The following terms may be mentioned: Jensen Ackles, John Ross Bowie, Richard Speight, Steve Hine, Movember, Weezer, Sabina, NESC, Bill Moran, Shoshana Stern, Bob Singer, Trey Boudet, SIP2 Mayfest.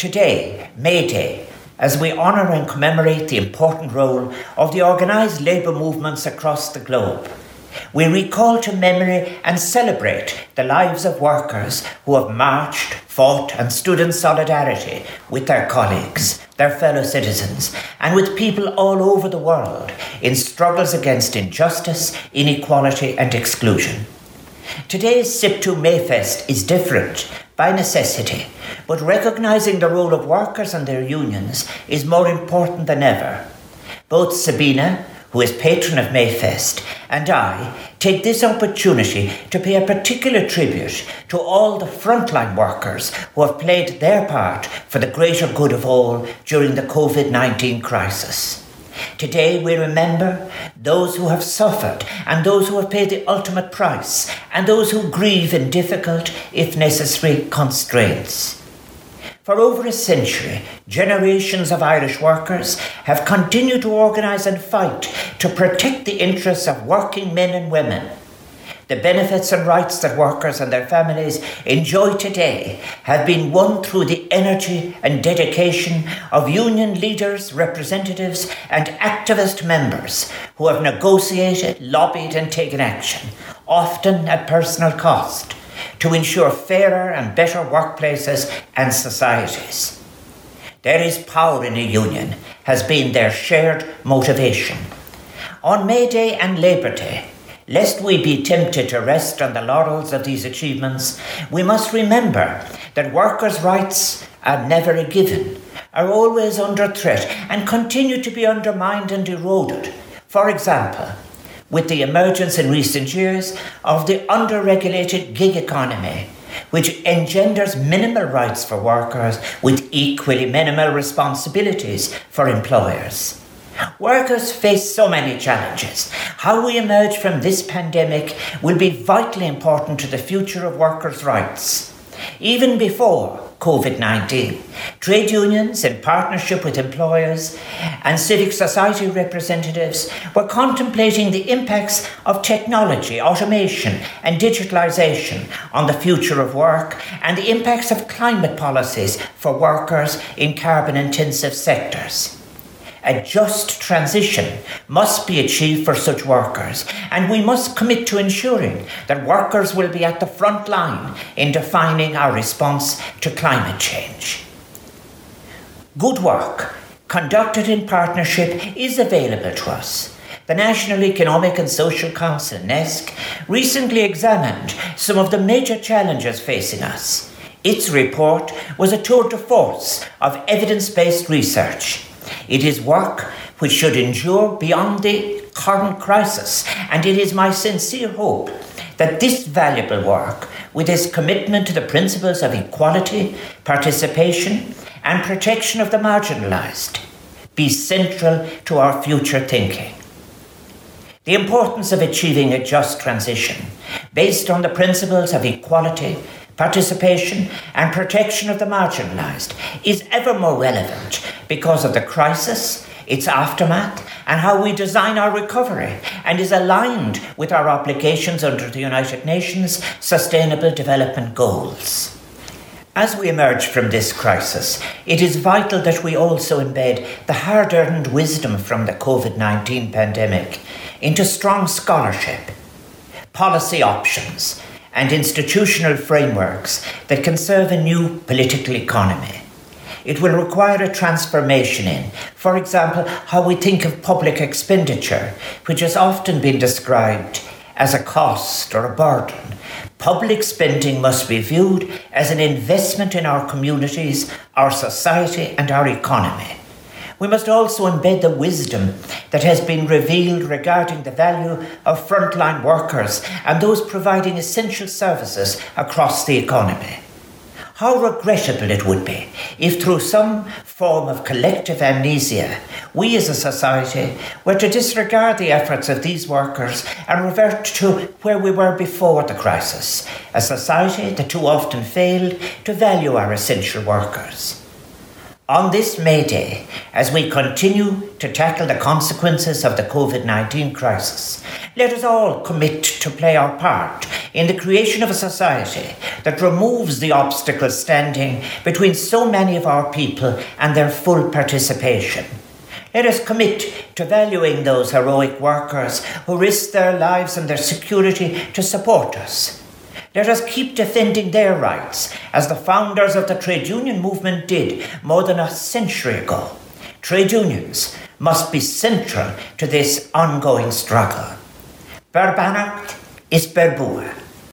Today, May Day, as we honour and commemorate the important role of the organised labour movements across the globe, we recall to memory and celebrate the lives of workers who have marched, fought and stood in solidarity with their colleagues, their fellow citizens and with people all over the world in struggles against injustice, inequality and exclusion. Today's SIP2 Mayfest is different by necessity, but recognising the role of workers and their unions is more important than ever. Both Sabina, who is patron of Mayfest, and I take this opportunity to pay a particular tribute to all the frontline workers who have played their part for the greater good of all during the COVID-19 crisis. Today we remember those who have suffered and those who have paid the ultimate price and those who grieve in difficult, if necessary, constraints. For over a century, generations of Irish workers have continued to organise and fight to protect the interests of working men and women. The benefits and rights that workers and their families enjoy today have been won through the energy and dedication of union leaders, representatives and activist members who have negotiated, lobbied and taken action, often at personal cost, to ensure fairer and better workplaces and societies. There is power in a union, has been their shared motivation. On May Day and Labour Day, lest we be tempted to rest on the laurels of these achievements, we must remember that workers' rights are never a given, are always under threat and continue to be undermined and eroded. For example, with the emergence in recent years of the under-regulated gig economy, which engenders minimal rights for workers with equally minimal responsibilities for employers. Workers face so many challenges. How we emerge from this pandemic will be vitally important to the future of workers' rights. Even before COVID-19, trade unions in partnership with employers and civic society representatives were contemplating the impacts of technology, automation and digitalisation on the future of work and the impacts of climate policies for workers in carbon-intensive sectors. A just transition must be achieved for such workers, and we must commit to ensuring that workers will be at the front line in defining our response to climate change. Good work, conducted in partnership, is available to us. The National Economic and Social Council, NESC, recently examined some of the major challenges facing us. Its report was a tour de force of evidence-based research. It is work which should endure beyond the current crisis, and it is my sincere hope that this valuable work, with its commitment to the principles of equality, participation, and protection of the marginalised, be central to our future thinking. The importance of achieving a just transition, based on the principles of equality, participation and protection of the marginalised is ever more relevant because of the crisis, its aftermath, and how we design our recovery, and is aligned with our obligations under the United Nations Sustainable Development Goals. As we emerge from this crisis, it is vital that we also embed the hard-earned wisdom from the COVID-19 pandemic into strong scholarship, policy options, and institutional frameworks that can serve a new political economy. It will require a transformation in, for example, how we think of public expenditure, which has often been described as a cost or a burden. Public spending must be viewed as an investment in our communities, our society, and our economy. We must also embed the wisdom that has been revealed regarding the value of frontline workers and those providing essential services across the economy. How regrettable it would be if through some form of collective amnesia, we as a society were to disregard the efforts of these workers and revert to where we were before the crisis, a society that too often failed to value our essential workers. On this May Day, as we continue to tackle the consequences of the COVID-19 crisis, let us all commit to play our part in the creation of a society that removes the obstacles standing between so many of our people and their full participation. Let us commit to valuing those heroic workers who risk their lives and their security to support us. Let us keep defending their rights, as the founders of the trade union movement did more than a century ago. Trade unions must be central to this ongoing struggle. Berbana is Berbua.